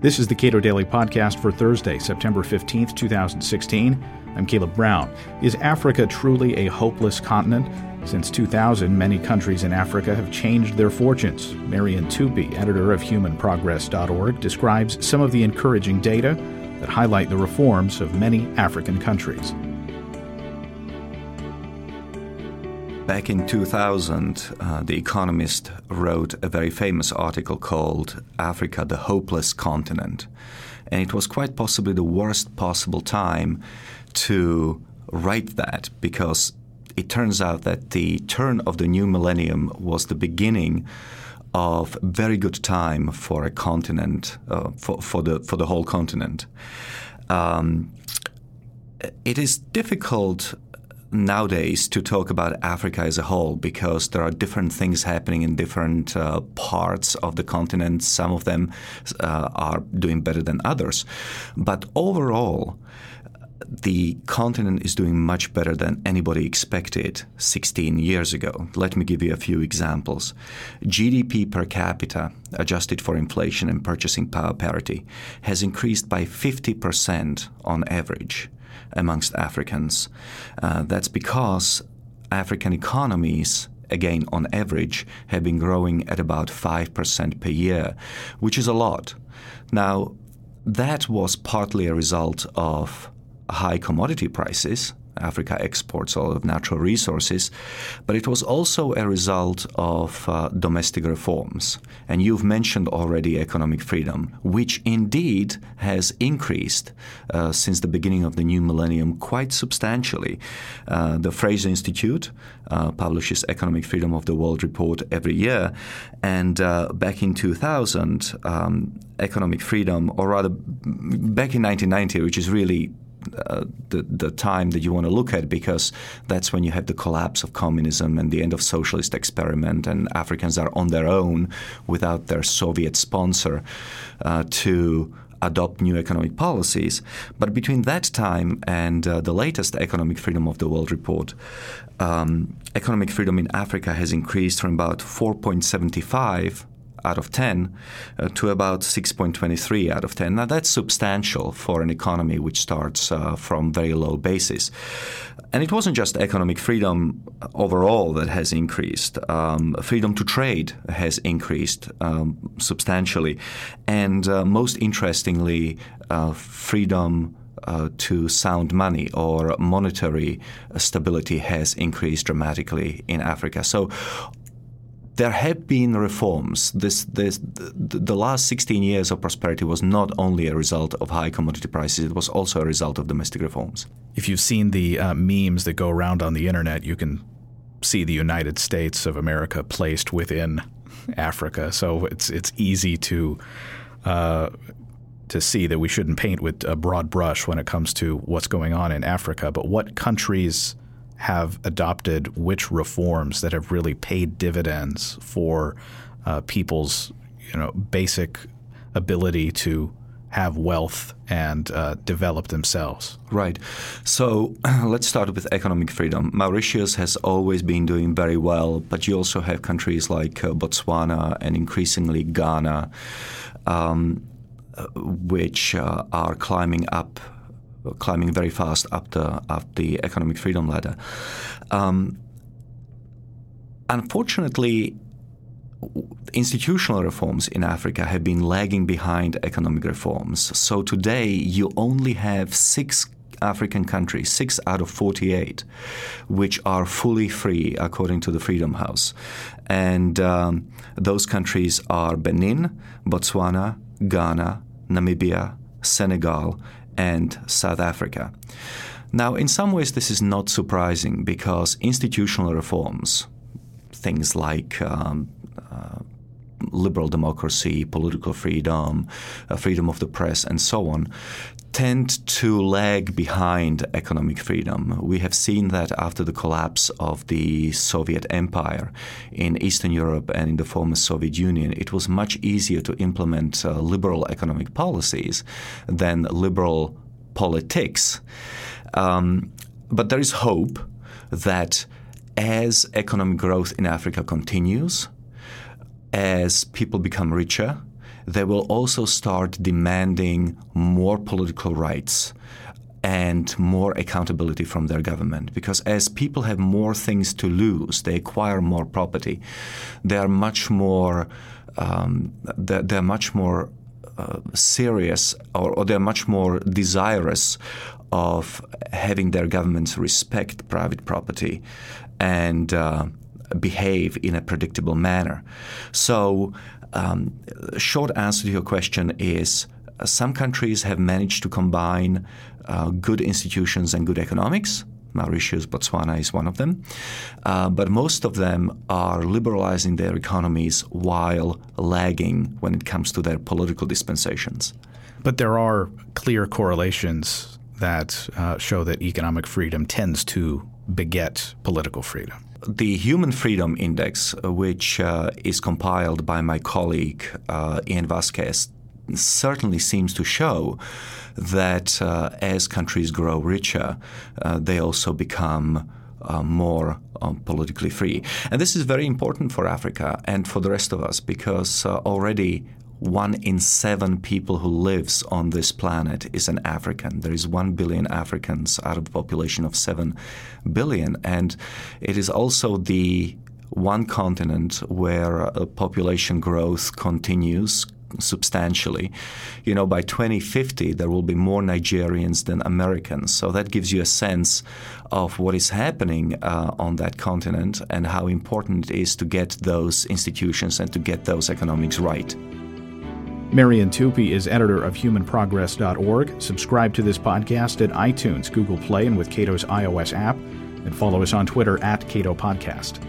This is the Cato Daily Podcast for Thursday, September 15th, 2016. I'm Caleb Brown. Is Africa truly a hopeless continent? Since 2000, many countries in Africa have changed their fortunes. Marian Tupy, editor of humanprogress.org, describes some of the encouraging data that highlight the reforms of many African countries. Back in 2000, The Economist wrote a very famous article called Africa, the Hopeless Continent. And it was quite possibly the worst possible time to write that, because it turns out that the turn of the new millennium was the beginning of very good time for a continent, for the whole continent. It is difficult nowadays to talk about Africa as a whole, because there are different things happening in different parts of the continent. Some of them are doing better than others. But overall, the continent is doing much better than anybody expected 16 years ago. Let me give you a few examples. GDP per capita, adjusted for inflation and purchasing power parity, has increased by 50% on average amongst Africans. That's because African economies, again on average, have been growing at about 5% per year, which is a lot. Now, that was partly a result of high commodity prices. Africa exports all of natural resources, but it was also a result of domestic reforms. And you've mentioned already economic freedom, which indeed has increased since the beginning of the new millennium quite substantially. The Fraser Institute publishes Economic Freedom of the World report every year. And back in 2000, economic freedom, or rather back in 1990, which is really the time that you want to look at, because that's when you have the collapse of communism and the end of socialist experiment, and Africans are on their own without their Soviet sponsor to adopt new economic policies. But between that time and the latest Economic Freedom of the World report, economic freedom in Africa has increased from about 4.75 out of 10 to about 6.23 out of 10. Now, that's substantial for an economy which starts from very low basis. And it wasn't just economic freedom overall that has increased. Freedom to trade has increased substantially. And most interestingly, freedom to sound money or monetary stability has increased dramatically in Africa. So there have been reforms. The last 16 years of prosperity was not only a result of high commodity prices, it was also a result of domestic reforms. If you've seen the memes that go around on the internet, you can see the United States of America placed within Africa. So it's easy to see that we shouldn't paint with a broad brush when it comes to what's going on in Africa. But what countries have adopted which reforms that have really paid dividends for people's, basic ability to have wealth and develop themselves? Right. So let's start with economic freedom. Mauritius has always been doing very well, but you also have countries like Botswana and increasingly Ghana, which are climbing very fast up the economic freedom ladder. Unfortunately, institutional reforms in Africa have been lagging behind economic reforms. So today, you only have 6 African countries, 6 out of 48, which are fully free according to the Freedom House. And those countries are Benin, Botswana, Ghana, Namibia, Senegal, and South Africa. Now, in some ways, this is not surprising, because institutional reforms, things like liberal democracy, political freedom, freedom of the press, and so on, tend to lag behind economic freedom. We have seen that after the collapse of the Soviet Empire in Eastern Europe and in the former Soviet Union, it was much easier to implement liberal economic policies than liberal politics. But there is hope that as economic growth in Africa continues, as people become richer, they will also start demanding more political rights and more accountability from their government. Because as people have more things to lose, they acquire more property, they are much more serious or they're much more desirous of having their governments respect private property and behave in a predictable manner. So short answer to your question is some countries have managed to combine good institutions and good economics. Mauritius, Botswana is one of them. But most of them are liberalizing their economies while lagging when it comes to their political dispensations. But there are clear correlations that show that economic freedom tends to beget political freedom. The Human Freedom Index, which is compiled by my colleague Ian Vasquez, certainly seems to show that as countries grow richer, they also become more politically free. And this is very important for Africa and for the rest of us because already 1 in 7 people who lives on this planet is an African. There is 1 billion Africans out of a population of 7 billion. And it is also the one continent where population growth continues substantially. You know, by 2050, there will be more Nigerians than Americans. So that gives you a sense of what is happening on that continent and how important it is to get those institutions and to get those economics right. Marian Tupy is editor of humanprogress.org. Subscribe to this podcast at iTunes, Google Play, and with Cato's iOS app. And follow us on Twitter at Cato Podcast.